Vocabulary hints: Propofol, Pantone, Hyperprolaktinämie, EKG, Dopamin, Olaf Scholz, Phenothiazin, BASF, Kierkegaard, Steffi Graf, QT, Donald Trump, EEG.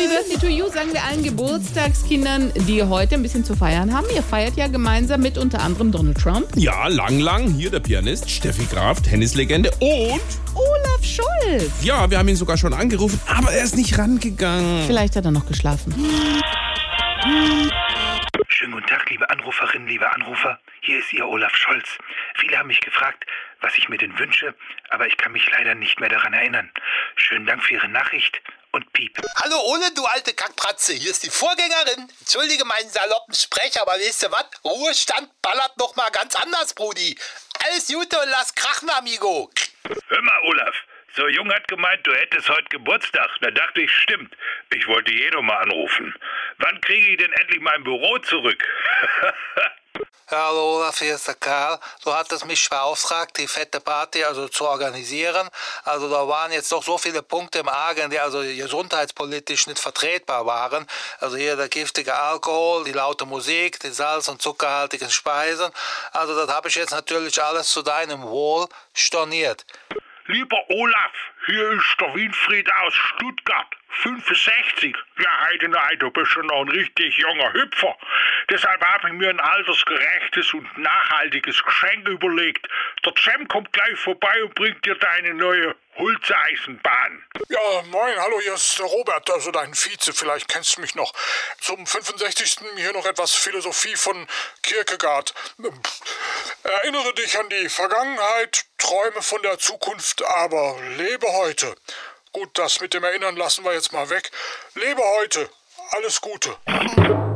Happy Birthday to you sagen wir allen Geburtstagskindern, die heute ein bisschen zu feiern haben. Ihr feiert ja gemeinsam mit unter anderem Donald Trump. Ja, lang. Hier der Pianist, Steffi Graf, Tennislegende und Olaf Scholz. Ja, wir haben ihn sogar schon angerufen, aber er ist nicht rangegangen. Vielleicht hat er noch geschlafen. Schönen guten Tag, liebe Anruferinnen, liebe Anrufer. Hier ist Ihr Olaf Scholz. Viele haben mich gefragt, was ich mir denn wünsche, aber ich kann mich leider nicht mehr daran erinnern. Schönen Dank für Ihre Nachricht und Piep. Hallo Ole, du alte Kackpratze, hier ist die Vorgängerin. Entschuldige meinen saloppen Sprecher, aber weißt du was? Ruhestand ballert noch mal ganz anders, Brudi. Alles Gute und lass krachen, Amigo. Hör mal, Olaf. So Jung hat gemeint, du hättest heute Geburtstag. Da dachte ich, stimmt. Ich wollte jeder mal anrufen. Wann kriege ich denn endlich mein Büro zurück? Hallo Olaf, hier ist der Karl. Du hattest mich beauftragt, die fette Party also zu organisieren. Also da waren jetzt doch so viele Punkte im Argen, die also gesundheitspolitisch nicht vertretbar waren. Also hier der giftige Alkohol, die laute Musik, die salz- und zuckerhaltigen Speisen. Also das habe ich jetzt natürlich alles zu deinem Wohl storniert. Lieber Olaf, hier ist der Winfried aus Stuttgart, 65. Ja, Heidenei, du bist schon noch ein richtig junger Hüpfer. Deshalb habe ich mir ein altersgerechtes und nachhaltiges Geschenk überlegt. Der Cem kommt gleich vorbei und bringt dir deine neue Holzeisenbahn. Ja, moin, hallo, hier ist Robert, also dein Vize, vielleicht kennst du mich noch. Zum 65. hier noch etwas Philosophie von Kierkegaard. Erinnere dich an die Vergangenheit, träume von der Zukunft, aber lebe heute. Gut, das mit dem Erinnern lassen wir jetzt mal weg. Lebe heute, alles Gute.